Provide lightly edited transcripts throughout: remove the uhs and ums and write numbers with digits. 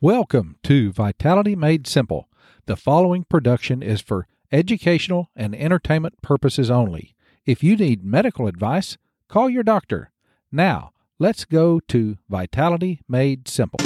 Welcome to Vitality Made Simple. The following production is for educational and entertainment purposes only. If you need medical advice, call your doctor. Now, let's go to Vitality Made Simple.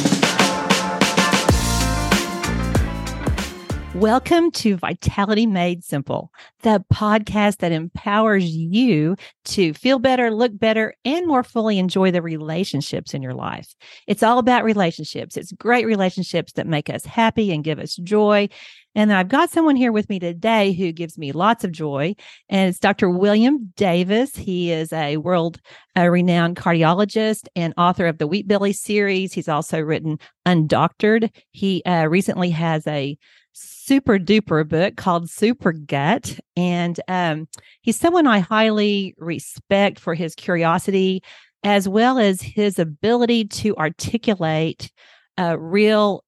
Welcome to Vitality Made Simple, the podcast that empowers you to feel better, look better, and more fully enjoy the relationships in your life. It's all about relationships. It's great relationships that make us happy and give us joy. And I've got someone here with me today who gives me lots of joy, and it's Dr. William Davis. He is a world-renowned cardiologist and author of the Wheat Belly series. He's also written Undoctored. He recently has a super-duper book called Super Gut, and he's someone I highly respect for his curiosity as well as his ability to articulate real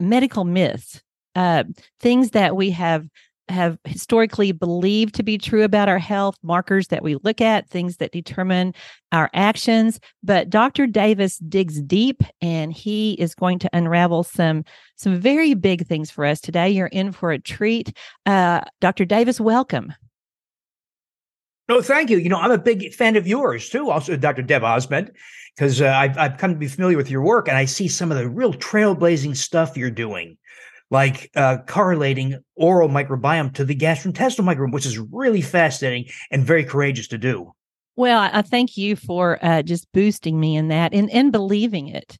medical myths. Things that we have historically believed to be true about our health, markers that we look at, things that determine our actions. But Dr. Davis digs deep, and he is going to unravel some very big things for us today. You're in for a treat. Dr. Davis, welcome. No, thank you. You know, I'm a big fan of yours, too, also Dr. Deb Ozment, because I've come to be familiar with your work, and I see some of the real trailblazing stuff you're doing, like correlating oral microbiome to the gastrointestinal microbiome, which is really fascinating and very courageous to do. Well, I thank you for just boosting me in that and believing it.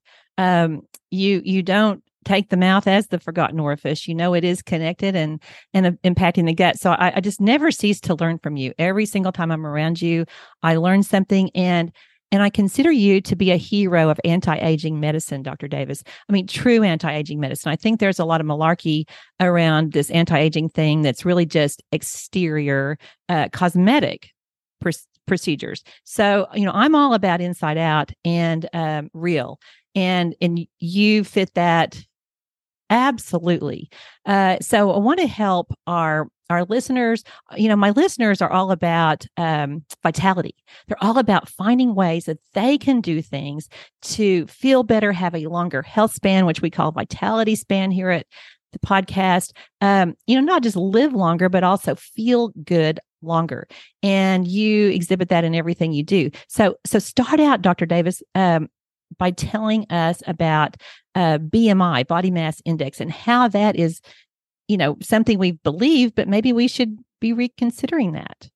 You don't take the mouth as the forgotten orifice. You know it is connected and impacting the gut. So I just never cease to learn from you. Every single time I'm around you, I learn something, and I consider you to be a hero of anti-aging medicine, Dr. Davis. I mean, true anti-aging medicine. I think there's a lot of malarkey around this anti-aging thing that's really just exterior cosmetic procedures. So, you know, I'm all about inside out and real. And you fit that absolutely. So I want to help our listeners. You know, my listeners are all about vitality. They're all about finding ways that they can do things to feel better, have a longer health span, which we call vitality span here at the podcast. You know, not just live longer, but also feel good longer. And you exhibit that in everything you do. So start out, Dr. Davis, by telling us about BMI, body mass index, and how that is, you know, something we believe, but maybe we should be reconsidering that.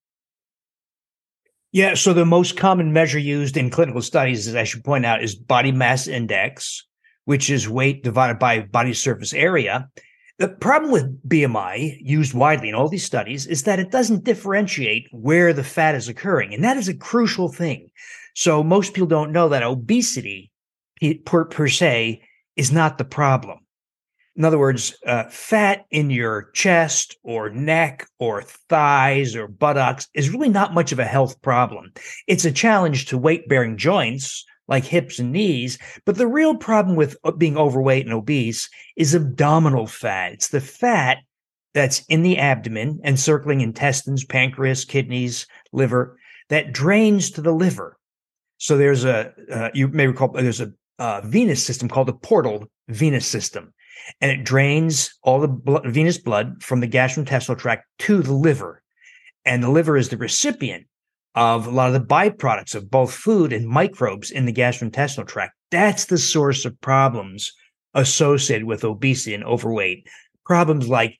Yeah. So the most common measure used in clinical studies, as I should point out, is body mass index, which is weight divided by body surface area. The problem with BMI, used widely in all these studies, is that it doesn't differentiate where the fat is occurring. And that is a crucial thing. So most people don't know that obesity per se is not the problem. In other words, fat in your chest or neck or thighs or buttocks is really not much of a health problem. It's a challenge to weight-bearing joints like hips and knees, but the real problem with being overweight and obese is abdominal fat. It's the fat that's in the abdomen and circling intestines, pancreas, kidneys, liver, that drains to the liver. So there's a venous system called the portal venous system. And it drains all the venous blood from the gastrointestinal tract to the liver. And the liver is the recipient of a lot of the byproducts of both food and microbes in the gastrointestinal tract. That's the source of problems associated with obesity and overweight. Problems like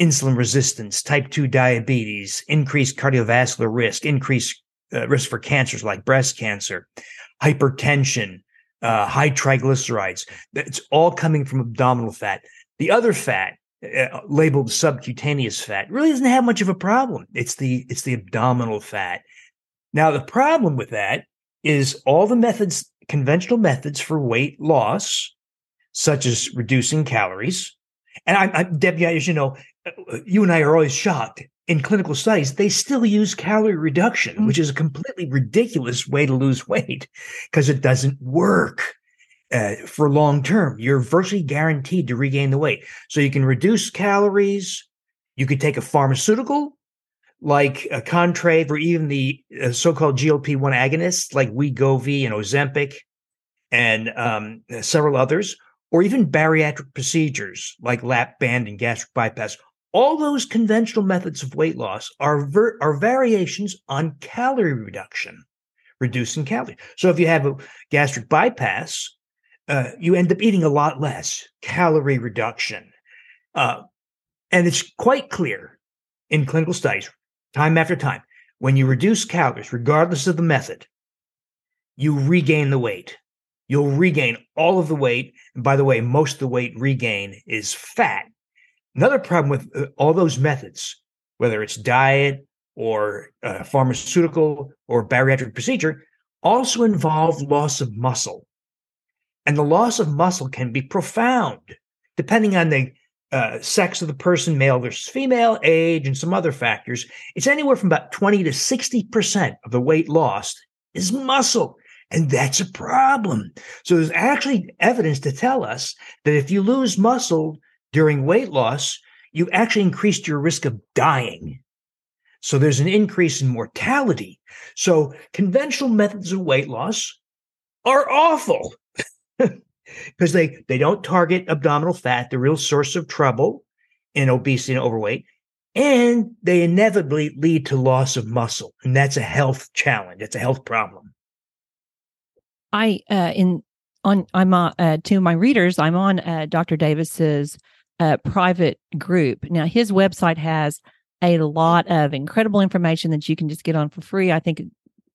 insulin resistance, type 2 diabetes, increased cardiovascular risk, increased risk for cancers like breast cancer, hypertension, high triglycerides. It's all coming from abdominal fat. The other fat, labeled subcutaneous fat, really doesn't have much of a problem. It's the abdominal fat. Now, the problem with that is all the methods, conventional methods for weight loss, such as reducing calories. And Debbie, as you know, you and I are always shocked. In clinical studies, they still use calorie reduction, which is a completely ridiculous way to lose weight because it doesn't work for long term. You're virtually guaranteed to regain the weight. So you can reduce calories. You could take a pharmaceutical like a Contrave or even the so-called GLP-1 agonists like Wegovy and Ozempic and several others. or even bariatric procedures like lap band and gastric bypass, all those conventional methods of weight loss are variations on calorie reduction, reducing calories. So if you have a gastric bypass, you end up eating a lot less, calorie reduction. And it's quite clear in clinical studies, time after time, when you reduce calories, regardless of the method, you regain the weight. You'll regain all of the weight. And by the way, most of the weight regain is fat. Another problem with all those methods, whether it's diet or pharmaceutical or bariatric procedure, also involve loss of muscle. And the loss of muscle can be profound, depending on the sex of the person, male versus female, age, and some other factors. It's anywhere from about 20 to 60% of the weight lost is muscle. And that's a problem. So there's actually evidence to tell us that if you lose muscle during weight loss, you've actually increased your risk of dying. So there's an increase in mortality. So conventional methods of weight loss are awful. Because they don't target abdominal fat, the real source of trouble in obesity and overweight, and they inevitably lead to loss of muscle. And that's a health challenge. It's a health problem. To my readers, I'm on Dr. Davis's private group. Now, his website has a lot of incredible information that you can just get on for free. I think,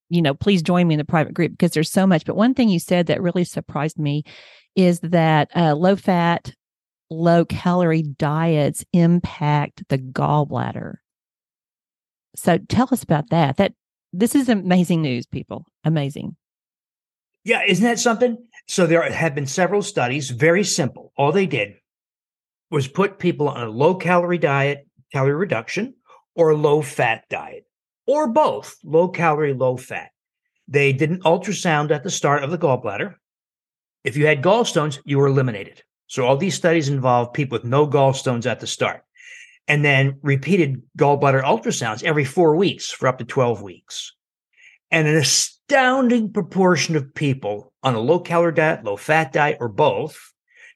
you know, please join me in the private group because there's so much. But one thing you said that really surprised me is that low-fat, low-calorie diets impact the gallbladder. So tell us about that. This is amazing news, people. Amazing. Yeah, isn't that something? So there have been several studies, very simple. All they did was put people on a low-calorie diet, calorie reduction, or a low-fat diet. Or both, low-calorie, low-fat. They did an ultrasound at the start of the gallbladder. If you had gallstones, you were eliminated. So all these studies involved people with no gallstones at the start. And then repeated gallbladder ultrasounds every 4 weeks for up to 12 weeks. And an astounding proportion of people on a low-calorie diet, low-fat diet, or both,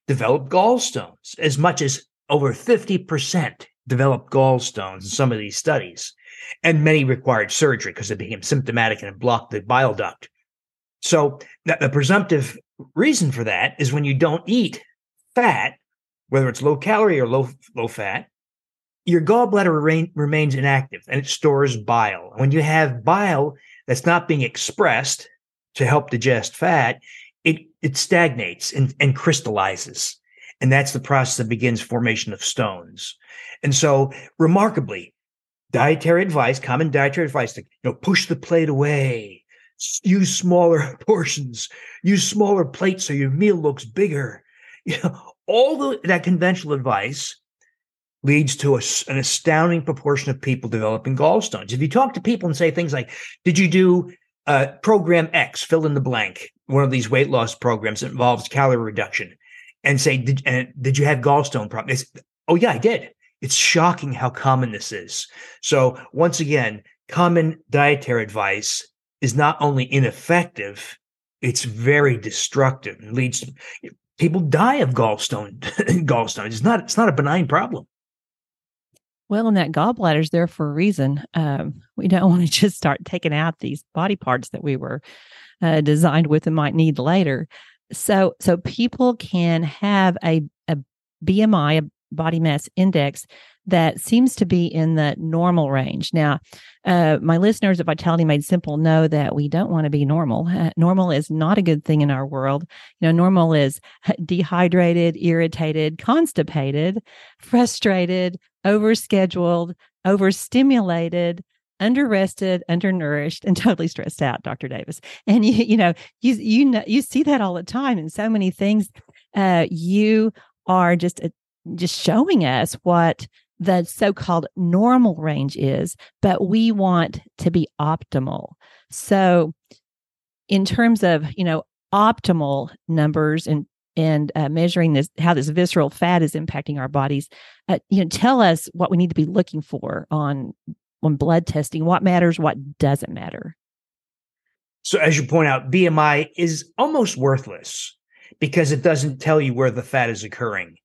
developed gallstones. As much as over 50% developed gallstones in some of these studies. And many required surgery because they became symptomatic and it blocked the bile duct. So the presumptive reason for that is when you don't eat fat, whether it's low calorie or low fat, your gallbladder remains inactive and it stores bile. And when you have bile that's not being expressed to help digest fat, it stagnates and crystallizes. And that's the process that begins formation of stones. And so remarkably, dietary advice, common dietary advice, like, you know, push the plate away, use smaller portions, use smaller plates so your meal looks bigger. You know, that conventional advice leads to an astounding proportion of people developing gallstones. If you talk to people and say things like, did you do program X, fill in the blank, one of these weight loss programs that involves calorie reduction, and say, did you have gallstone problems? Oh, yeah, I did. It's shocking how common this is. So once again, common dietary advice is not only ineffective, it's very destructive and leads to people die of gallstones. It's not a benign problem. Well, and that gallbladder's there for a reason. We don't want to just start taking out these body parts that we were designed with and might need later. So people can have a BMI, body mass index, that seems to be in the normal range. Now, my listeners at Vitality Made Simple know that we don't want to be normal. Normal is not a good thing in our world. You know, normal is dehydrated, irritated, constipated, frustrated, overscheduled, overstimulated, underrested, undernourished, and totally stressed out, Dr. Davis. And you see that all the time in so many things. You are just showing us what the so-called normal range is, but we want to be optimal. So in terms of, you know, optimal numbers and measuring this, how this visceral fat is impacting our bodies, tell us what we need to be looking for on blood testing, what matters, what doesn't matter. So as you point out, BMI is almost worthless because it doesn't tell you where the fat is occurring.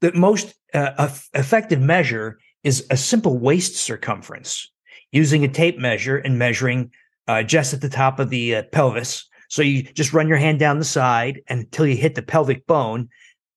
The most effective measure is a simple waist circumference, using a tape measure and measuring just at the top of the pelvis. So you just run your hand down the side until you hit the pelvic bone,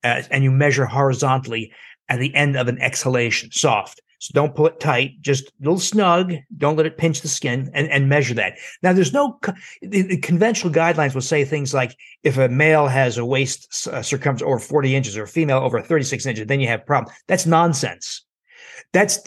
and you measure horizontally at the end of an exhalation, soft. So don't pull it tight, just a little snug. Don't let it pinch the skin, and measure that. Now, there's no the conventional guidelines will say things like if a male has a waist circumference over 40 inches or a female over 36 inches, then you have a problem. That's nonsense. That's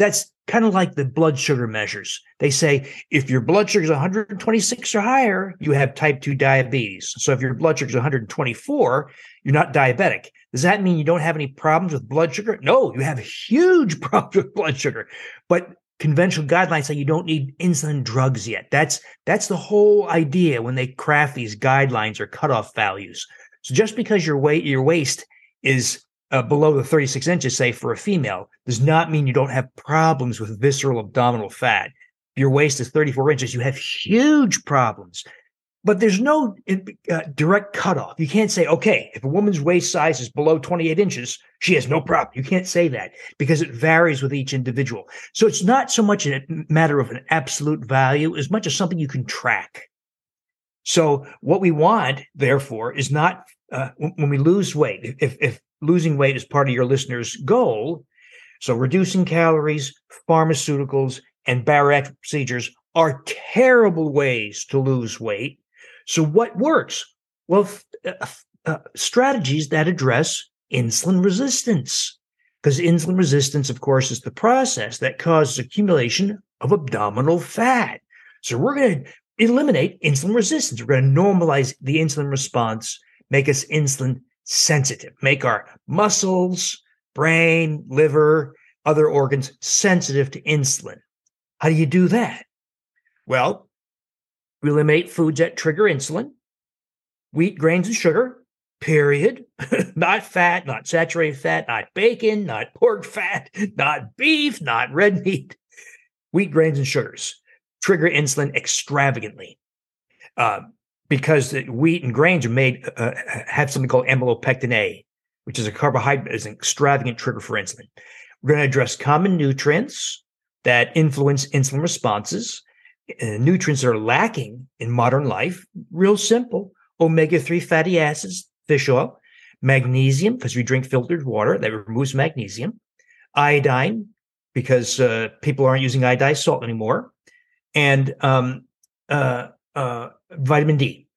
kind of like the blood sugar measures. They say if your blood sugar is 126 or higher, you have type 2 diabetes. So if your blood sugar is 124, you're not diabetic. Does that mean you don't have any problems with blood sugar? No, you have huge problems with blood sugar. But conventional guidelines say you don't need insulin drugs yet. That's the whole idea when they craft these guidelines or cutoff values. So just because your waist is below the 36 inches, say for a female, does not mean you don't have problems with visceral abdominal fat. If your waist is 34 inches, you have huge problems. But there's no direct cutoff. You can't say, okay, if a woman's waist size is below 28 inches, she has no problem. You can't say that because it varies with each individual. So it's not so much a matter of an absolute value as much as something you can track. So what we want, therefore, is not when we lose weight, if losing weight is part of your listener's goal, so reducing calories, pharmaceuticals, and bariatric procedures are terrible ways to lose weight. So what works? Well, strategies that address insulin resistance, because insulin resistance, of course, is the process that causes accumulation of abdominal fat. So we're going to eliminate insulin resistance. We're going to normalize the insulin response, make us insulin sensitive, make our muscles, brain, liver, other organs sensitive to insulin. How do you do that? Well, we eliminate foods that trigger insulin, wheat, grains, and sugar, period. Not fat, not saturated fat, not bacon, not pork fat, not beef, not red meat. Wheat, grains, and sugars trigger insulin extravagantly. Because the wheat and grains are made, have something called amylopectin A, which is a carbohydrate, is an extravagant trigger for insulin. We're going to address common nutrients that influence insulin responses, nutrients that are lacking in modern life. Real simple: omega-3 fatty acids, fish oil, magnesium, because we drink filtered water that removes magnesium, iodine, because people aren't using iodized salt anymore, and vitamin D.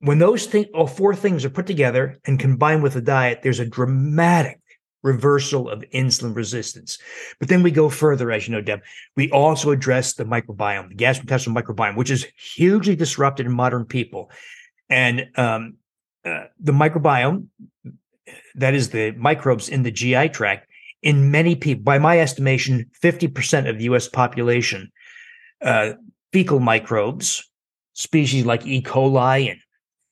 When those things, all four things, are put together and combined with a diet, there's a dramatic reversal of insulin resistance. But then we go further, as you know, Deb. We also address the microbiome, the gastrointestinal microbiome, which is hugely disrupted in modern people. And the microbiome, that is the microbes in the GI tract, in many people, by my estimation, 50% of the U.S. population, fecal microbes, species like E. coli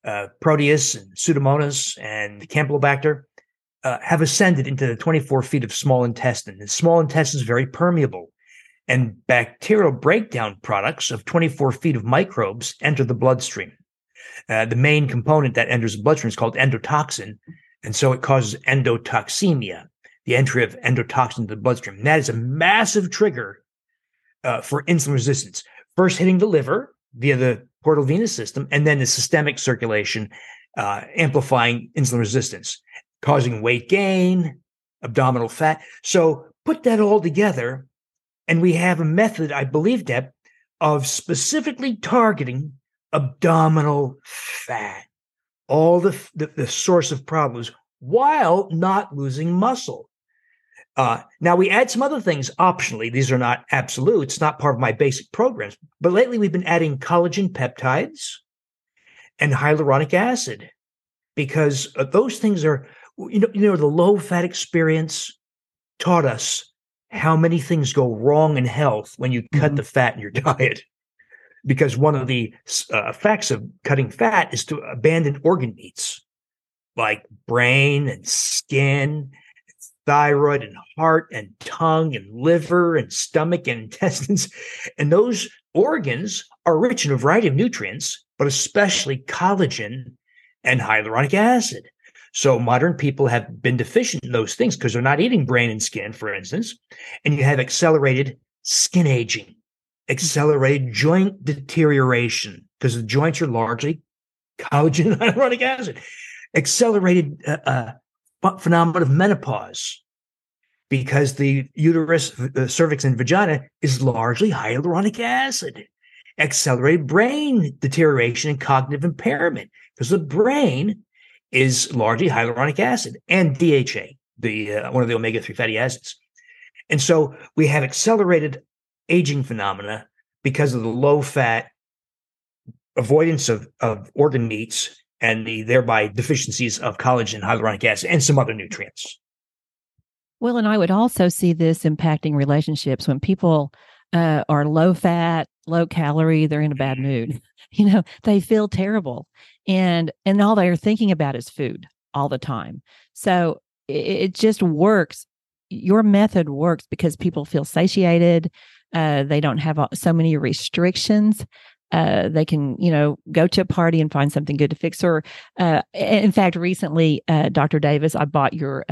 and Proteus and Pseudomonas and Campylobacter, have ascended into the 24 feet of small intestine. The small intestine is very permeable, and bacterial breakdown products of 24 feet of microbes enter the bloodstream. The main component that enters the bloodstream is called endotoxin, and so it causes endotoxemia, the entry of endotoxin into the bloodstream. And that is a massive trigger for insulin resistance, first hitting the liver via the portal venous system, and then the systemic circulation, amplifying insulin resistance, causing weight gain, abdominal fat. So put that all together, and we have a method, I believe, Deb, of specifically targeting abdominal fat, all the source of problems, while not losing muscle. Now, we add some other things optionally. These are not absolute. It's not part of my basic programs. But lately, we've been adding collagen peptides and hyaluronic acid, because those things are, you know, the low-fat experience taught us how many things go wrong in health when you cut the fat in your diet. Because one of the effects of cutting fat is to abandon organ meats like brain and skin, thyroid and heart and tongue and liver and stomach and intestines. And those organs are rich in a variety of nutrients, but especially collagen and hyaluronic acid. So modern people have been deficient in those things because they're not eating brain and skin, for instance, and you have accelerated skin aging, accelerated joint deterioration because the joints are largely collagen and hyaluronic acid, accelerated phenomenon of menopause because the uterus, cervix, and vagina is largely hyaluronic acid, accelerated brain deterioration and cognitive impairment because the brain is largely hyaluronic acid and DHA, the one of the omega-3 fatty acids. And so we have accelerated aging phenomena because of the low-fat avoidance of organ meats and the thereby deficiencies of collagen, hyaluronic acid, and some other nutrients. Well, and I would also see this impacting relationships when people are low-fat, low-calorie, they're in a bad mood. You know, they feel terrible, and all they are thinking about is food all the time. So it just works. Your method works because people feel satiated. They don't have so many restrictions. They can, you know, go to a party and find something good to fix. Or, in fact, recently, Dr. Davis, I bought your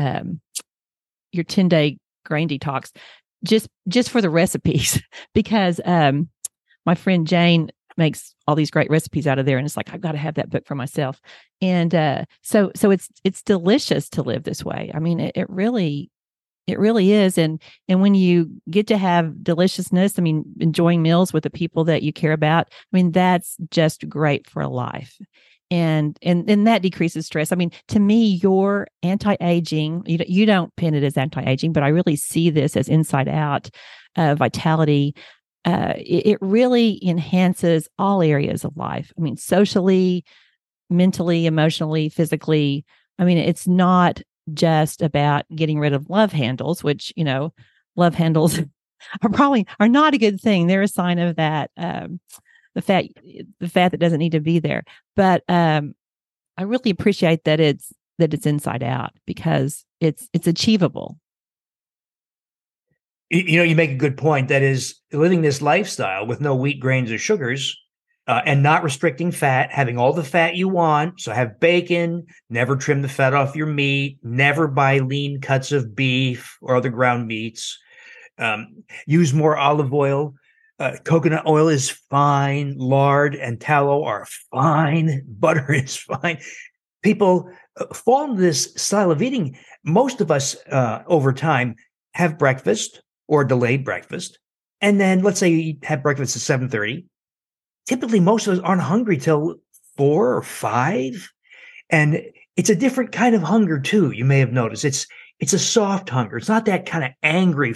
10-day grain detox just for the recipes because my friend Jane makes all these great recipes out of there, and it's like I've got to have that book for myself. And so it's delicious to live this way. I mean, it really is. And when you get to have deliciousness, I mean, enjoying meals with the people that you care about, I mean, that's just great for life. And that decreases stress. I mean, to me, your anti-aging, you don't pin it as anti-aging, but I really see this as inside out vitality. It really enhances all areas of life. I mean, socially, mentally, emotionally, physically. I mean, it's not just about getting rid of love handles, which, you know, love handles are probably not a good thing. They're a sign of that. The fat that doesn't need to be there. But I really appreciate that it's inside out because it's achievable. You know, you make a good point. That is, living this lifestyle with no wheat, grains, or sugars, and not restricting fat, having all the fat you want. So have bacon, never trim the fat off your meat, never buy lean cuts of beef or other ground meats. Use more olive oil. Coconut oil is fine. Lard and tallow are fine. Butter is fine. People fall into this style of eating. Most of us over time have breakfast or delayed breakfast. And then let's say you have breakfast at 7:30. Typically, most of us aren't hungry till 4 or 5. And it's a different kind of hunger, too. You may have noticed it's a soft hunger. It's not that kind of angry,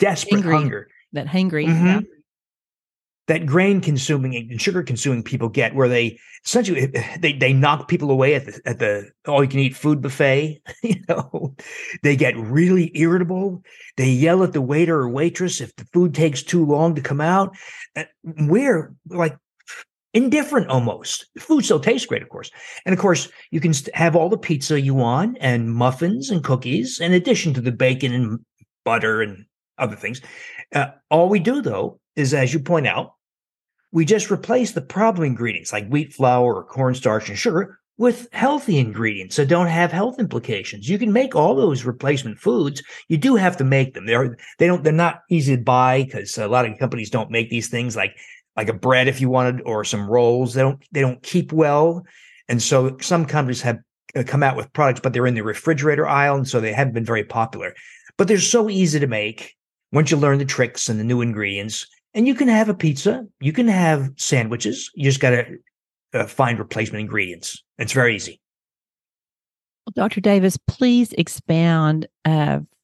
desperate hunger. That hangry, mm-hmm. Yeah. That grain consuming and sugar consuming people get, where they essentially they knock people away at the all you can eat food buffet. You know, they get really irritable. They yell at the waiter or waitress if the food takes too long to come out. We're like indifferent almost. The food still tastes great, of course, and of course you can have all the pizza you want and muffins and cookies in addition to the bacon and butter and other things. All we do, though, is, as you point out, we just replace the problem ingredients like wheat flour or cornstarch and sugar with healthy ingredients that don't have health implications. You can make all those replacement foods. You do have to make them. They're not easy to buy because a lot of companies don't make these things like a bread if you wanted, or some rolls. They don't keep well, and so some companies have come out with products, but they're in the refrigerator aisle, and so they haven't been very popular. But they're so easy to make. Once you learn the tricks and the new ingredients, and you can have a pizza, you can have sandwiches, you just got to find replacement ingredients. It's very easy. Well, Dr. Davis, please expound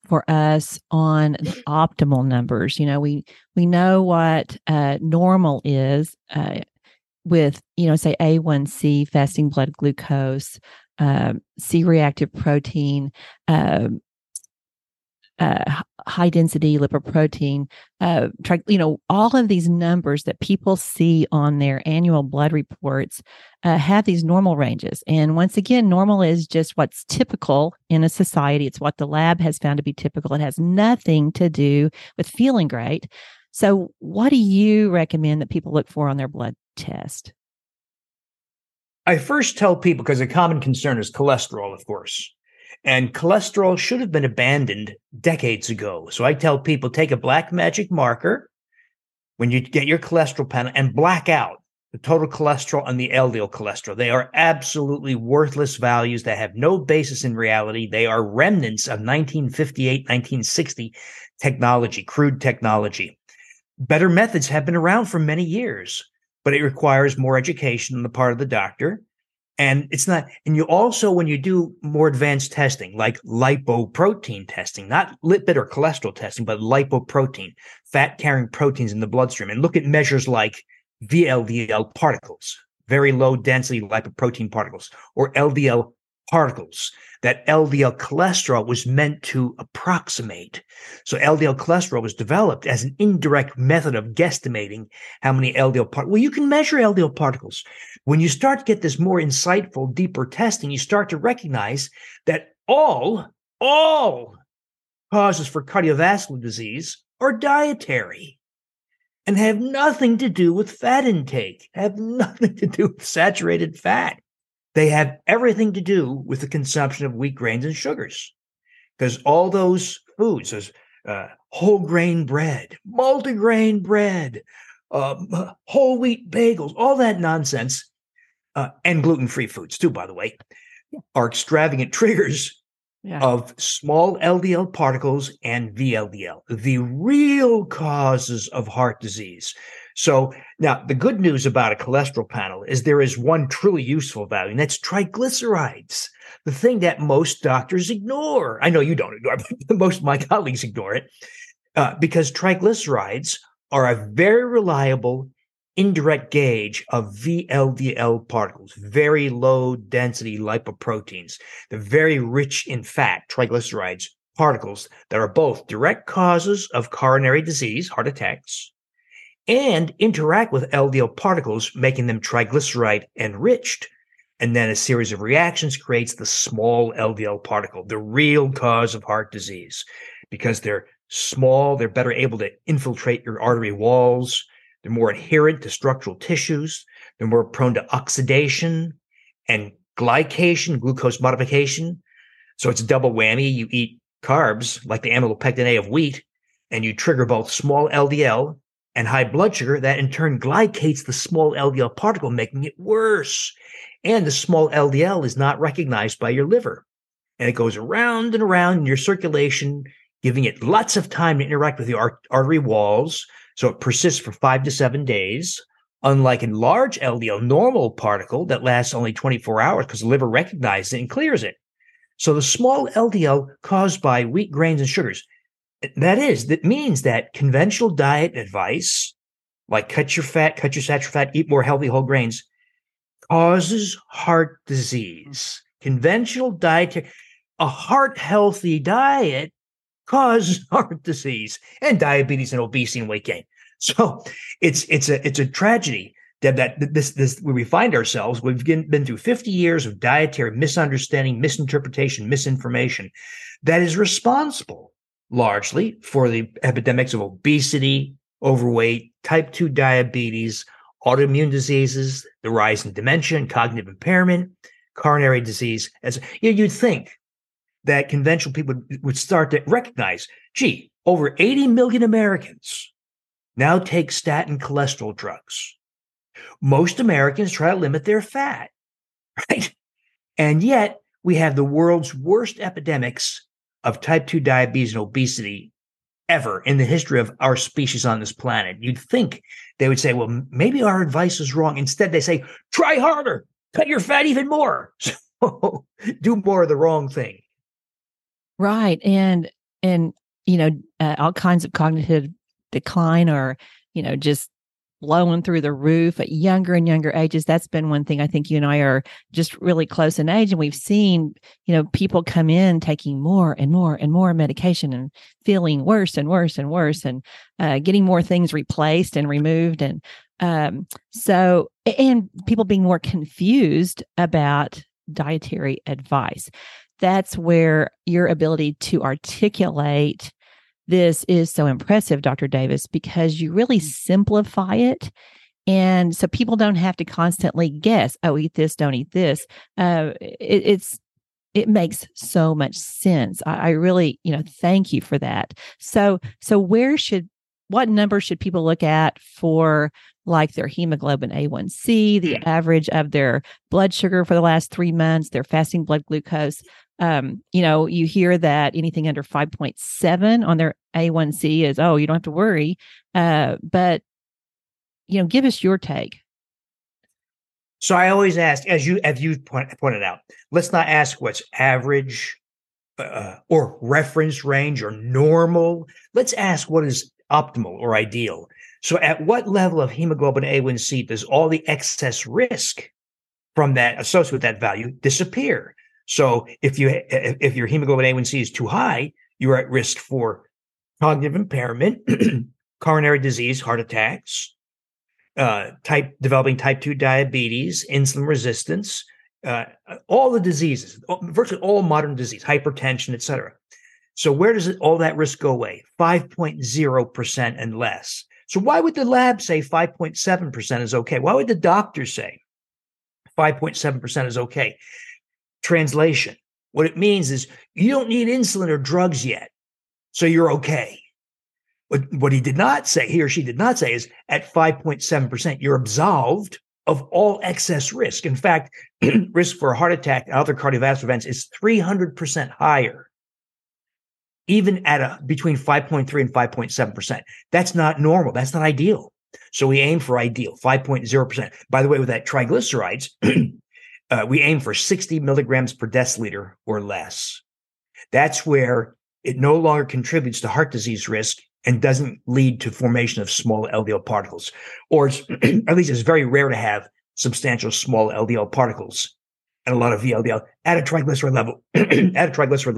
for us on the optimal numbers. You know, we know what normal is with, you know, say A1C, fasting blood glucose, C-reactive protein, high density lipoprotein, you know, all of these numbers that people see on their annual blood reports have these normal ranges. And once again, normal is just what's typical in a society. It's what the lab has found to be typical. It has nothing to do with feeling great. So what do you recommend that people look for on their blood test? I first tell people, because a common concern is cholesterol, of course, and cholesterol should have been abandoned decades ago. So I tell people, take a black magic marker when you get your cholesterol panel and black out the total cholesterol and the LDL cholesterol. They are absolutely worthless values that have no basis in reality. They are remnants of 1958, 1960 technology, crude technology. Better methods have been around for many years, but it requires more education on the part of the doctor. And it's not, and you also, when you do more advanced testing, like lipoprotein testing, not lipid or cholesterol testing, but lipoprotein, fat-carrying proteins in the bloodstream, and look at measures like VLDL particles, very low-density lipoprotein particles, or LDL particles, that LDL cholesterol was meant to approximate. So LDL cholesterol was developed as an indirect method of guesstimating how many LDL particles. Well, you can measure LDL particles. When you start to get this more insightful, deeper testing, you start to recognize that all causes for cardiovascular disease are dietary and have nothing to do with fat intake, have nothing to do with saturated fat. They have everything to do with the consumption of wheat grains and sugars, because all those foods, those whole grain bread, multigrain bread, whole wheat bagels, all that nonsense, and gluten-free foods too, by the way, are extravagant triggers of small LDL particles and VLDL, the real causes of heart disease. So now the good news about a cholesterol panel is there is one truly useful value, and that's triglycerides, the thing that most doctors ignore. I know you don't ignore it, but most of my colleagues ignore it, because triglycerides are a very reliable indirect gauge of VLDL particles, very low density lipoproteins. They're very rich in fat, triglycerides, particles that are both direct causes of coronary disease, heart attacks, and interact with LDL particles, making them triglyceride enriched. And then a series of reactions creates the small LDL particle, the real cause of heart disease. Because they're small, they're better able to infiltrate your artery walls. They're more adherent to structural tissues. They're more prone to oxidation and glycation, glucose modification. So it's a double whammy. You eat carbs like the amylopectin A of wheat, and you trigger both small LDL and high blood sugar, that in turn glycates the small LDL particle, making it worse. And the small LDL is not recognized by your liver. And it goes around and around in your circulation, giving it lots of time to interact with the artery walls. So it persists for 5 to 7 days, unlike a large LDL normal particle that lasts only 24 hours because the liver recognizes it and clears it. So the small LDL caused by wheat grains and sugars, that means that conventional diet advice, like cut your fat, cut your saturated fat, eat more healthy whole grains, causes heart disease. Conventional diet, a heart-healthy diet causes heart disease and diabetes and obesity and weight gain. So it's a tragedy that this where we find ourselves. We've been through 50 years of dietary misunderstanding, misinterpretation, misinformation that is responsible largely for the epidemics of obesity, overweight, type 2 diabetes, autoimmune diseases, the rise in dementia and cognitive impairment, coronary disease. As you'd think that conventional people would start to recognize, gee, over 80 million Americans now take statin cholesterol drugs. Most Americans try to limit their fat, right? And yet we have the world's worst epidemics of type 2 diabetes and obesity ever in the history of our species on this planet. You'd think they would say, well, maybe our advice is wrong. Instead, they say, try harder, cut your fat even more. So do more of the wrong thing. Right. And all kinds of cognitive decline are, just blowing through the roof at younger and younger ages. That's been one thing. I think you and I are just really close in age, and we've seen, people come in taking more and more and more medication and feeling worse and worse and worse, and getting more things replaced and removed. And so people being more confused about dietary advice. That's where your ability to articulate this is so impressive, Dr. Davis, because you really simplify it And so people don't have to constantly guess, oh, eat this, don't eat this. It makes so much sense. I really, thank you for that. So what number should people look at for like their hemoglobin A1C, the average of their blood sugar for the last 3 months, their fasting blood glucose? You hear that anything under 5.7 on their A1C is, oh, you don't have to worry. But, give us your take. So I always ask, as you pointed out, let's not ask what's average or reference range or normal. Let's ask what is optimal or ideal. So at what level of hemoglobin A1C does all the excess risk from that associated with that value disappear? So if your hemoglobin A1C is too high, you're at risk for cognitive impairment, coronary disease, heart attacks, developing type 2 diabetes, insulin resistance, all the diseases, virtually all modern disease, hypertension, et cetera. So where does all that risk go away? 5.0% and less. So why would the lab say 5.7% is okay? Why would the doctor say 5.7% is okay? Translation. What it means is you don't need insulin or drugs yet, so you're okay. What he or she did not say is at 5.7%, you're absolved of all excess risk. In fact, risk for a heart attack and other cardiovascular events is 300% higher, even at between 5.3 and 5.7%. That's not normal. That's not ideal. So we aim for ideal, 5.0%. By the way, with that triglycerides, we aim for 60 milligrams per deciliter or less. That's where it no longer contributes to heart disease risk and doesn't lead to formation of small LDL particles, or at least it's very rare to have substantial small LDL particles and a lot of VLDL at a triglyceride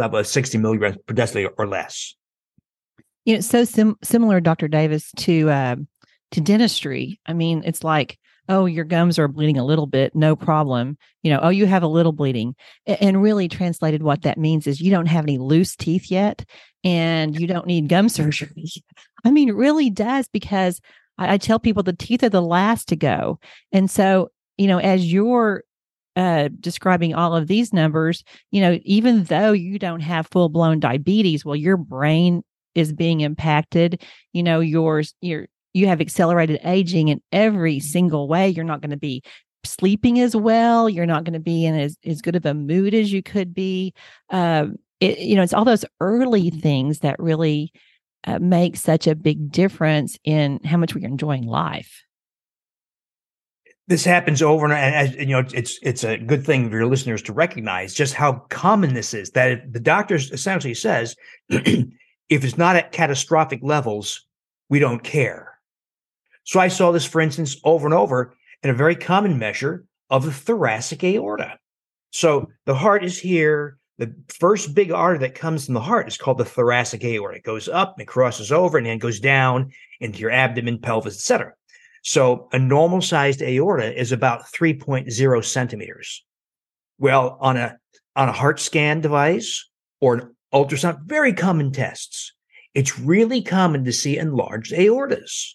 level, of 60 milligrams per deciliter or less. It's so similar, Dr. Davis, to dentistry. I mean, it's like, oh, your gums are bleeding a little bit, no problem. Oh, you have a little bleeding. And really translated, what that means is you don't have any loose teeth yet, and you don't need gum surgery. I mean, it really does, because I tell people the teeth are the last to go. And so, as you're describing all of these numbers, even though you don't have full-blown diabetes, well, your brain is being impacted, you have accelerated aging in every single way. You're not going to be sleeping as well. You're not going to be in as good of a mood as you could be. It's all those early things that really make such a big difference in how much we're enjoying life. This happens over and it's a good thing for your listeners to recognize just how common this is, that the doctor essentially says, if it's not at catastrophic levels, we don't care. So I saw this, for instance, over and over in a very common measure of the thoracic aorta. So the heart is here. The first big artery that comes from the heart is called the thoracic aorta. It goes up and it crosses over and then goes down into your abdomen, pelvis, et cetera. So a normal sized aorta is about 3.0 centimeters. Well, on a heart scan device or an ultrasound, very common tests, it's really common to see enlarged aortas,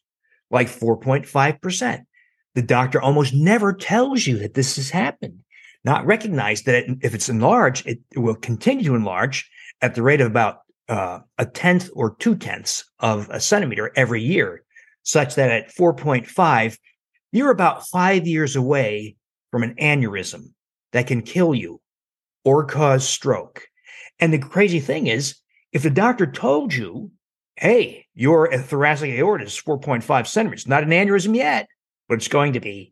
like 4.5%. The doctor almost never tells you that this has happened, not recognized that if it's enlarged, it will continue to enlarge at the rate of about a tenth or two-tenths of a centimeter every year, such that at 4.5, you're about 5 years away from an aneurysm that can kill you or cause stroke. And the crazy thing is, if the doctor told you, hey, your thoracic aorta is 4.5 centimeters, not an aneurysm yet, but it's going to be,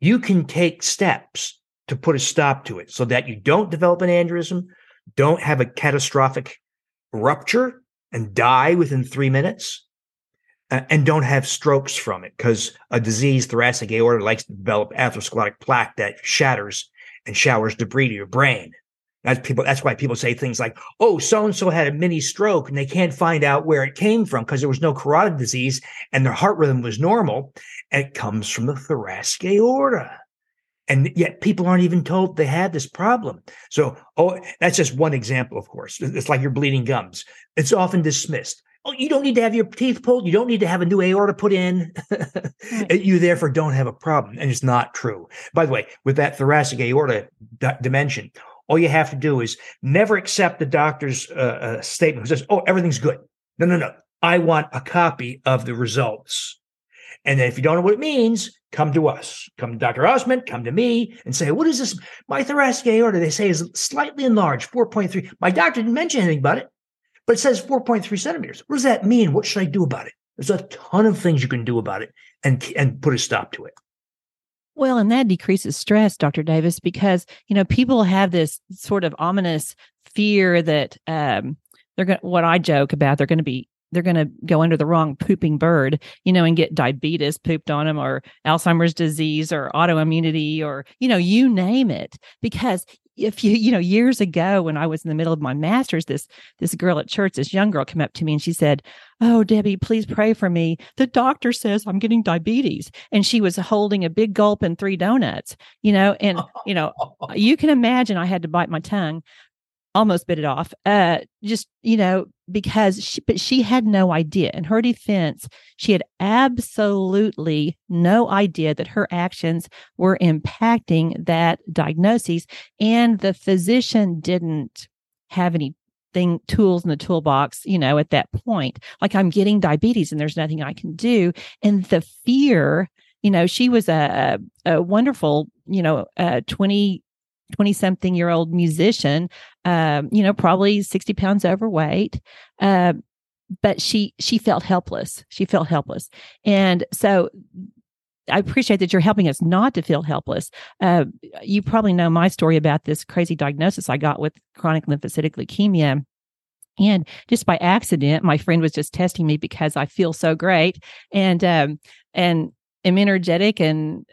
you can take steps to put a stop to it so that you don't develop an aneurysm, don't have a catastrophic rupture and die within 3 minutes, and don't have strokes from it, because a diseased thoracic aorta likes to develop atherosclerotic plaque that shatters and showers debris to your brain. That's why people say things like, oh, so-and-so had a mini stroke and they can't find out where it came from because there was no carotid disease and their heart rhythm was normal. And it comes from the thoracic aorta. And yet people aren't even told they had this problem. So, that's just one example, of course. It's like your bleeding gums. It's often dismissed. Oh, you don't need to have your teeth pulled. You don't need to have a new aorta put in. You therefore don't have a problem. And it's not true. By the way, with that thoracic aorta dimension, all you have to do is never accept the doctor's statement who says, oh, everything's good. No, no, no. I want a copy of the results. And then if you don't know what it means, come to us. Come to Dr. Ozment, come to me and say, what is this? My thoracic aorta, they say, is slightly enlarged, 4.3. My doctor didn't mention anything about it, but it says 4.3 centimeters. What does that mean? What should I do about it? There's a ton of things you can do about it and put a stop to it. Well, and that decreases stress, Dr. Davis, because, you know, people have this sort of ominous fear that they're going to, what I joke about, they're going to go under the wrong pooping bird, you know, and get diabetes pooped on them, or Alzheimer's disease, or autoimmunity, or, you know, you name it. Because if you know, years ago when I was in the middle of my master's, this girl at church, this young girl came up to me and she said, oh, Debbie, please pray for me. The doctor says I'm getting diabetes. And she was holding a big gulp and 3 donuts, you know, and, you know, you can imagine I had to bite my tongue, almost bit it off, just, you know, because she had no idea. In her defense, she had absolutely no idea that her actions were impacting that diagnosis, and the physician didn't have anything, tools in the toolbox, you know, at that point. Like, I'm getting diabetes and there's nothing I can do. And the fear, you know, she was a wonderful, you know, 20-something-year-old musician, you know, probably 60 pounds overweight. But she felt helpless. She felt helpless. And so I appreciate that you're helping us not to feel helpless. You probably know my story about this crazy diagnosis I got with chronic lymphocytic leukemia. And just by accident, my friend was just testing me because I feel so great and am energetic and,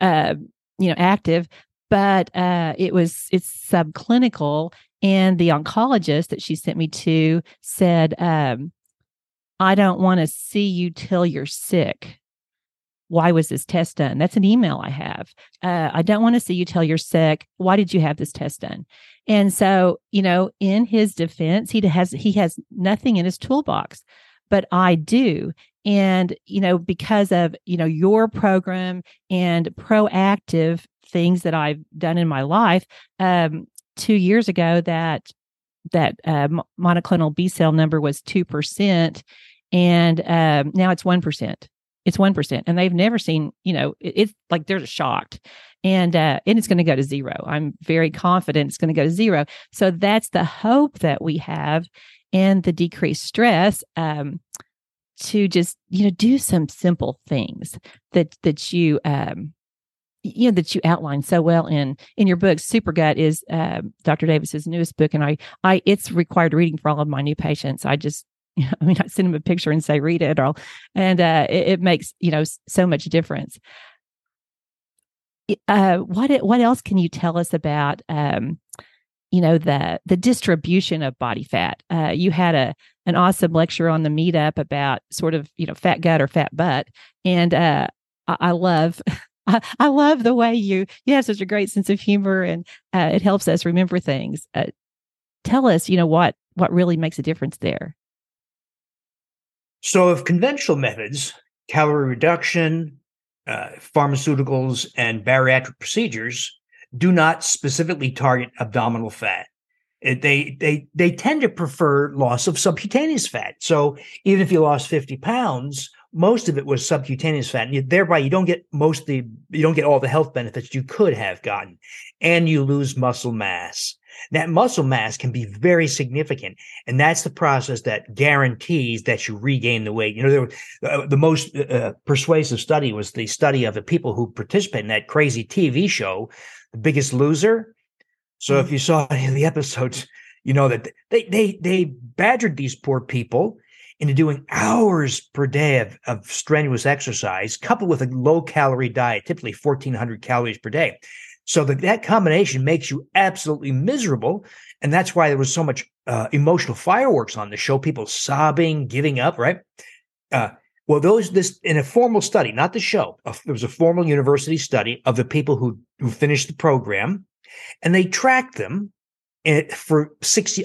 you know, active. But it's subclinical, and the oncologist that she sent me to said, I don't want to see you till you're sick. Why was this test done? That's an email I have. I don't want to see you till you're sick. Why did you have this test done? And so, you know, in his defense, he has nothing in his toolbox, but I do. And, you know, because of, you know, your program and proactive things that I've done in my life, 2 years ago, that monoclonal B cell number was 2%, and now it's 1%. It's 1%, and they've never seen. You know, it's like they're shocked, and it's going to go to zero. I'm very confident it's going to go to zero. So that's the hope that we have, and the decreased stress. To just, you know, do some simple things that you. You know, that you outline so well in your book. Super Gut is Dr. Davis's newest book, and I it's required reading for all of my new patients. I just, you know, I mean, I send them a picture and say, read it, or and it makes, you know, so much difference. What else can you tell us about you know, the distribution of body fat? You had an awesome lecture on the meetup about sort of, you know, fat gut or fat butt, and I love the way you have such a great sense of humor, and it helps us remember things. Tell us, you know, what really makes a difference there. So of conventional methods, calorie reduction, pharmaceuticals, and bariatric procedures do not specifically target abdominal fat. They tend to prefer loss of subcutaneous fat. So even if you lost 50 pounds, most of it was subcutaneous fat, and thereby you don't get all the health benefits you could have gotten, and you lose muscle mass. That muscle mass can be very significant, and that's the process that guarantees that you regain the weight. You know, the most persuasive study was the study of the people who participate in that crazy TV show, The Biggest Loser. So if you saw any of the episodes, you know that they badgered these poor people into doing hours per day of strenuous exercise, coupled with a low-calorie diet, typically 1,400 calories per day. So that combination makes you absolutely miserable, and that's why there was so much emotional fireworks on the show, people sobbing, giving up, right? Well, in a formal study, not the show, there was a formal university study of the people who finished the program, and they tracked them for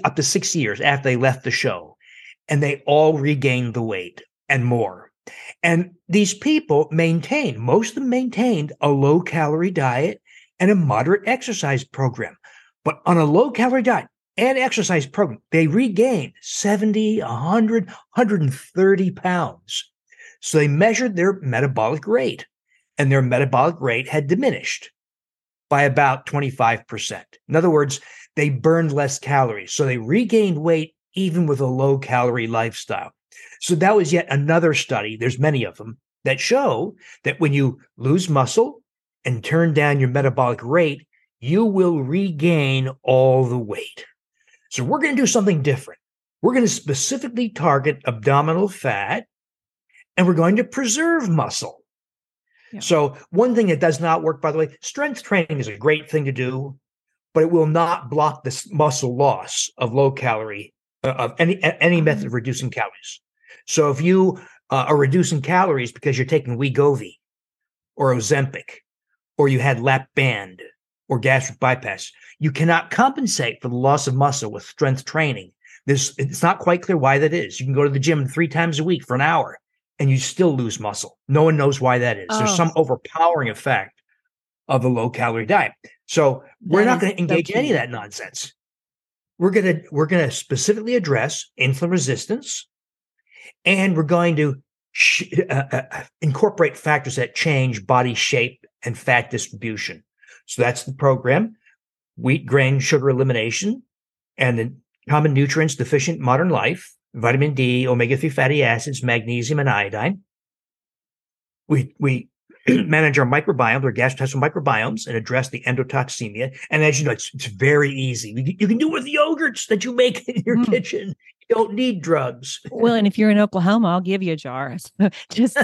up to 6 years after they left the show. and they all regained the weight and more. And these people maintained, most of them maintained a low-calorie diet and a moderate exercise program. But on a low-calorie diet and exercise program, they regained 70, 100, 130 pounds. So they measured their metabolic rate, and their metabolic rate had diminished by about 25%. In other words, they burned less calories. So they regained weight even with a low-calorie lifestyle. So that was yet another study, there's many of them, that show that when you lose muscle and turn down your metabolic rate, you will regain all the weight. So we're going to do something different. We're going to specifically target abdominal fat, and we're going to preserve muscle. Yeah. So one thing that does not work, by the way, strength training is a great thing to do, but it will not block the muscle loss of low-calorie, of any method of reducing calories. So if you are reducing calories because you're taking Wegovy or Ozempic, or you had lap band or gastric bypass, you cannot compensate for the loss of muscle with strength training. It's not quite clear why that is. You can go to the gym 3 times a week for an hour and you still lose muscle. No one knows why that is. Oh. There's some overpowering effect of a low-calorie diet. So we're not going to engage in any of that nonsense. We're going to specifically address insulin resistance, and we're going to incorporate factors that change body shape and fat distribution. So that's the program: wheat, grain, sugar elimination, and the common nutrients deficient modern life, vitamin D, omega-3 fatty acids, magnesium, and iodine. We manage our microbiome, their gastrointestinal microbiomes, and address the endotoxemia. And as you know, it's very easy. You can do it with yogurts that you make in your kitchen. You don't need drugs. Well, and if you're in Oklahoma, I'll give you a jar. just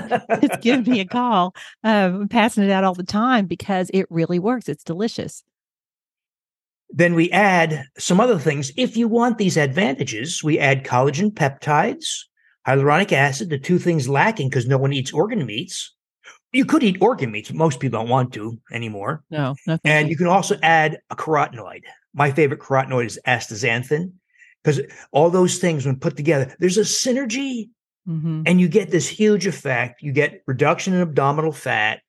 give me a call. I'm passing it out all the time because it really works. It's delicious. Then we add some other things. If you want these advantages, we add collagen peptides, hyaluronic acid, the 2 things lacking because no one eats organ meats. You could eat organ meats. Most people don't want to anymore. No, nothing. And you can also add a carotenoid. My favorite carotenoid is astaxanthin, because all those things, when put together, there's a synergy, and you get this huge effect. You get reduction in abdominal fat.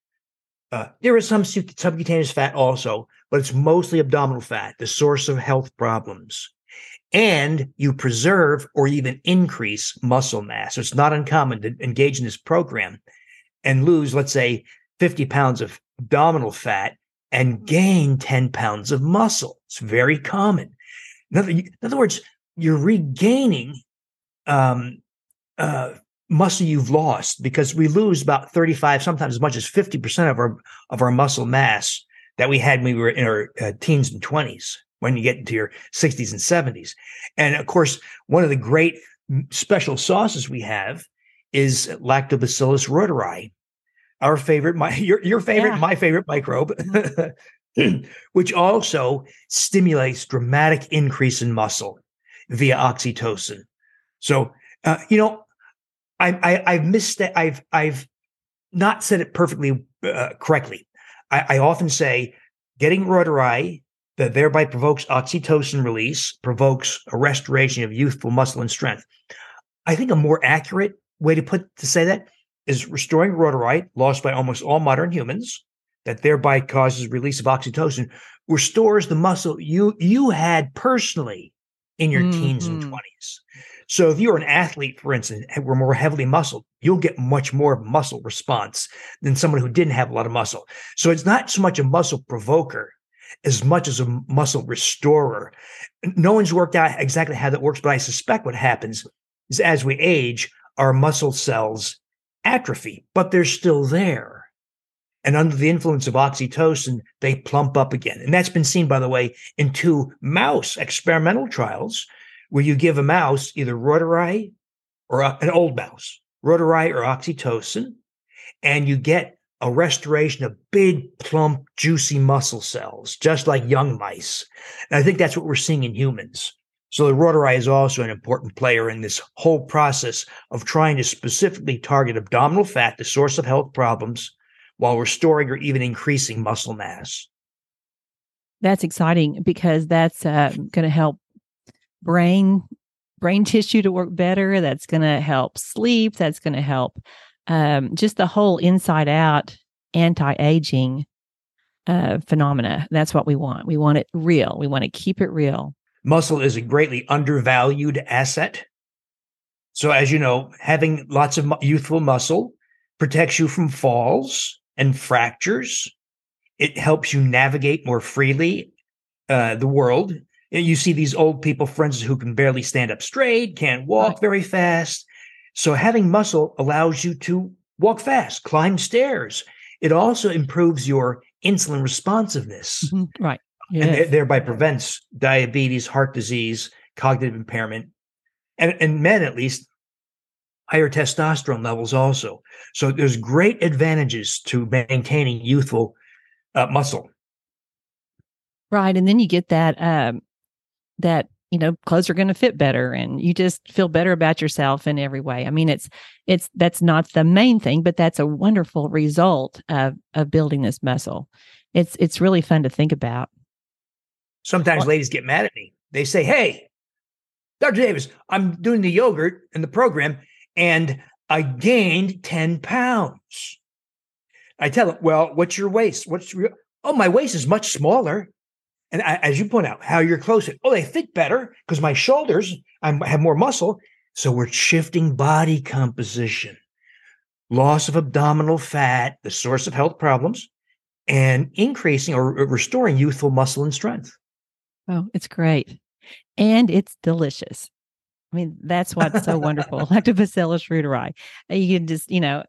There is some subcutaneous fat also, but it's mostly abdominal fat, the source of health problems. And you preserve or even increase muscle mass. So it's not uncommon to engage in this program and lose, let's say, 50 pounds of abdominal fat and gain 10 pounds of muscle. It's very common. In other words, you're regaining muscle you've lost, because we lose about 35, sometimes as much as 50% of our muscle mass that we had when we were in our teens and 20s, when you get into your 60s and 70s. And of course, one of the great special sauces we have is lactobacillus reuteri, our favorite, your favorite, my favorite microbe, which also stimulates dramatic increase in muscle via oxytocin. So, I've not said it perfectly correctly. I often say getting reuteri that thereby provokes oxytocin release, provokes a restoration of youthful muscle and strength. I think a more accurate way to say that is restoring reuteri, lost by almost all modern humans, that thereby causes release of oxytocin, restores the muscle you had personally in your teens and 20s. So if you're an athlete, for instance, and were more heavily muscled, you'll get much more muscle response than someone who didn't have a lot of muscle. So it's not so much a muscle provoker as much as a muscle restorer. No one's worked out exactly how that works, but I suspect what happens is as we age, our muscle cells atrophy, but they're still there. And under the influence of oxytocin, they plump up again. And that's been seen, by the way, in 2 mouse experimental trials where you give a mouse either reuteri or an old mouse, reuteri or oxytocin, and you get a restoration of big, plump, juicy muscle cells, just like young mice. And I think that's what we're seeing in humans. So the reuteri is also an important player in this whole process of trying to specifically target abdominal fat, the source of health problems, while restoring or even increasing muscle mass. That's exciting, because that's going to help brain brain tissue to work better. That's going to help sleep. That's going to help just the whole inside out anti-aging phenomena. That's what we want. We want it real. We want to keep it real. Muscle is a greatly undervalued asset. So as you know, having lots of youthful muscle protects you from falls and fractures. It helps you navigate more freely the world. You see these old people, for instance, who can barely stand up straight, can't walk very fast. So having muscle allows you to walk fast, climb stairs. It also improves your insulin responsiveness. Mm-hmm. Right. Yes. And thereby prevents diabetes, heart disease, cognitive impairment, and men at least, higher testosterone levels also. So there's great advantages to maintaining youthful muscle. Right. And then you get that, that, you know, clothes are going to fit better and you just feel better about yourself in every way. I mean, it's, that's not the main thing, but that's a wonderful result of building this muscle. It's really fun to think about. Sometimes ladies get mad at me. They say, "Hey, Dr. Davis, I'm doing the yogurt in the program and I gained 10 pounds. I tell them, "Well, what's your waist? Oh, my waist is much smaller." And as you point out, how your clothes fit. "Oh, they fit better because my shoulders, I have more muscle." So we're shifting body composition, loss of abdominal fat, the source of health problems, and increasing or restoring youthful muscle and strength. Oh, it's great. And it's delicious. I mean, that's what's so wonderful. Lactobacillus reuteri. You can just, you know,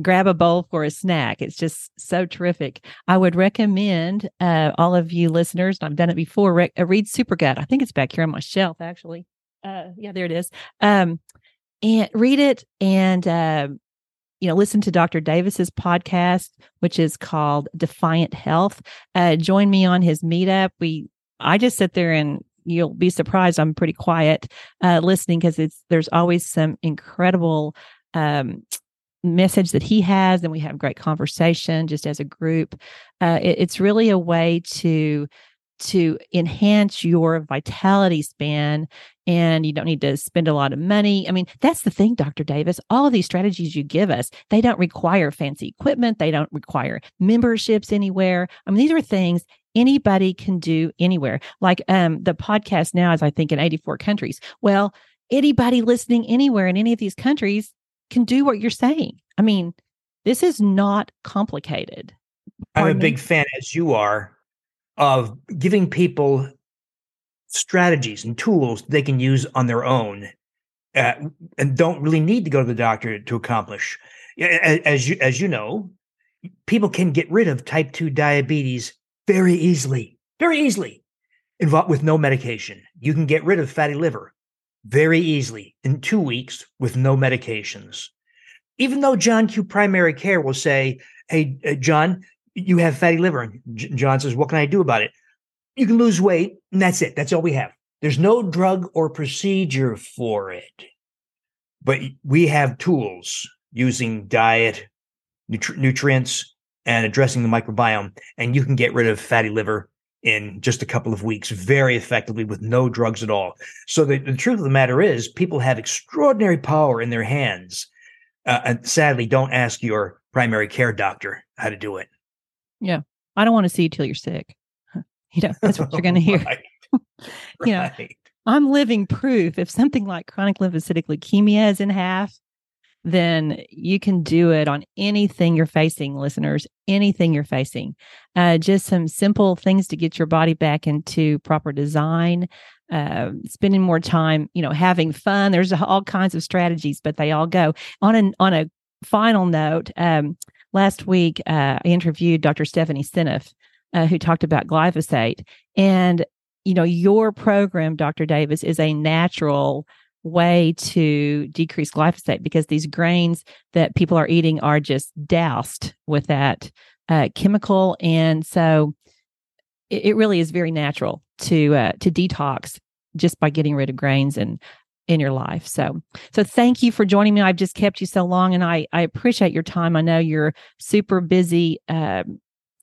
grab a bowl for a snack. It's just so terrific. I would recommend all of you listeners, and I've done it before, read Super Gut. I think it's back here on my shelf, actually. Yeah, there it is. And read it and, you know, listen to Dr. Davis's podcast, which is called Defiant Health. Join me on his meetup. I just sit there and you'll be surprised. I'm pretty quiet listening because there's always some incredible message that he has, and we have great conversation just as a group. It's really a way to enhance your vitality span, and you don't need to spend a lot of money. I mean, that's the thing, Dr. Davis, all of these strategies you give us, they don't require fancy equipment. They don't require memberships anywhere. I mean, these are things anybody can do anywhere. Like the podcast now is, I think, in 84 countries. Well, anybody listening anywhere in any of these countries can do what you're saying. I mean, this is not complicated. I'm a big fan, as you are, of giving people strategies and tools they can use on their own and don't really need to go to the doctor to accomplish. As you know, people can get rid of type 2 diabetes very easily with no medication. You can get rid of fatty liver very easily in 2 weeks with no medications. Even though John Q. Primary Care will say, "Hey, John, you have fatty liver." And John says, "What can I do about it?" "You can lose weight, and that's it. That's all we have." There's no drug or procedure for it. But we have tools using diet, nutrients, and addressing the microbiome. And you can get rid of fatty liver in just a couple of weeks, very effectively with no drugs at all. So the truth of the matter is people have extraordinary power in their hands. And sadly, don't ask your primary care doctor how to do it. Yeah. I don't want to see you till you're sick. You know, that's what you're going to hear. Right. You know, right. I'm living proof. If something like chronic lymphocytic leukemia is in half, then you can do it on anything you're facing, listeners, anything you're facing. Just some simple things to get your body back into proper design, spending more time, you know, having fun. There's all kinds of strategies, but they all go. On a final note, last week, I interviewed Dr. Stephanie Seneff, who talked about glyphosate. And, you know, your program, Dr. Davis, is a natural way to decrease glyphosate because these grains that people are eating are just doused with that chemical. And so it really is very natural to detox just by getting rid of grains and in your life. So thank you for joining me. I've just kept you so long, and I appreciate your time. I know you're super busy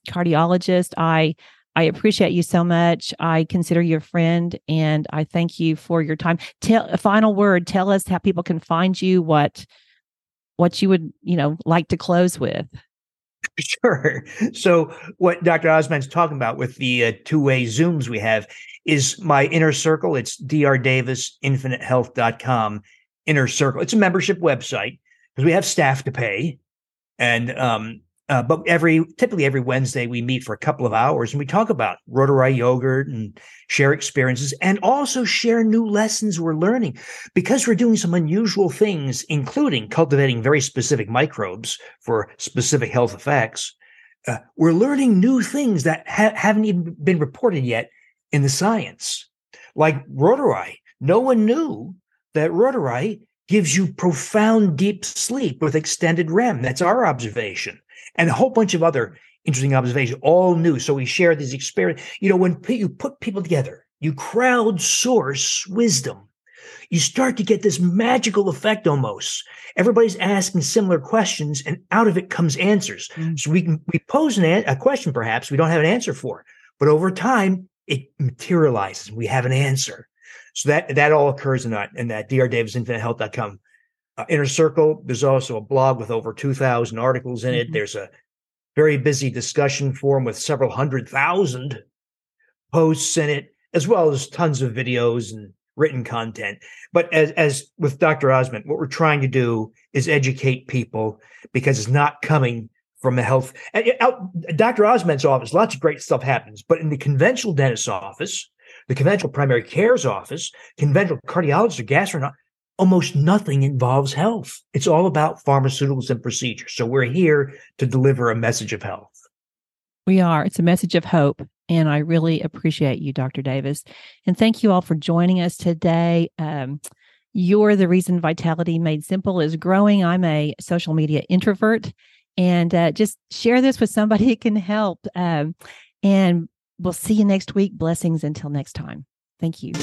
cardiologist. I I appreciate you so much. I consider you a friend, and I thank you for your time. Tell us how people can find you, what you would, like to close with. Sure. So what Dr. Ozment's talking about with the two-way Zooms we have is my inner circle. It's drdavisinfinitehealth.com, inner circle. It's a membership website because we have staff to pay. And but typically every Wednesday we meet for a couple of hours and we talk about Rotarai yogurt and share experiences and also share new lessons we're learning, because we're doing some unusual things, including cultivating very specific microbes for specific health effects. We're learning new things that haven't even been reported yet in the science, like Rotarai. No one knew that Rotarai gives you profound deep sleep with extended REM. That's our observation. And a whole bunch of other interesting observations, all new. So we share these experiences. When you put people together, you crowdsource wisdom, you start to get this magical effect almost. Everybody's asking similar questions, and out of it comes answers. Mm-hmm. So we pose a question perhaps we don't have an answer for, but over time, it materializes. We have an answer. So that all occurs in that drdavisinfinitehealth.com inner circle. There's also a blog with over 2,000 articles in it. Mm-hmm. There's a very busy discussion forum with several 100,000 posts in it, as well as tons of videos and written content. But as with Dr. Ozment, what we're trying to do is educate people, because it's not coming from the health. Out Dr. Ozment's office, lots of great stuff happens, but in the conventional dentist's office, the conventional primary care's office, conventional cardiologist or gastroenterologist, almost nothing involves health. It's all about pharmaceuticals and procedures. So we're here to deliver a message of health. We are. It's a message of hope. And I really appreciate you, Dr. Davis. And thank you all for joining us today. You're the reason Vitality Made Simple is growing. I'm a social media introvert. And just share this with somebody who can help. And we'll see you next week. Blessings until next time. Thank you.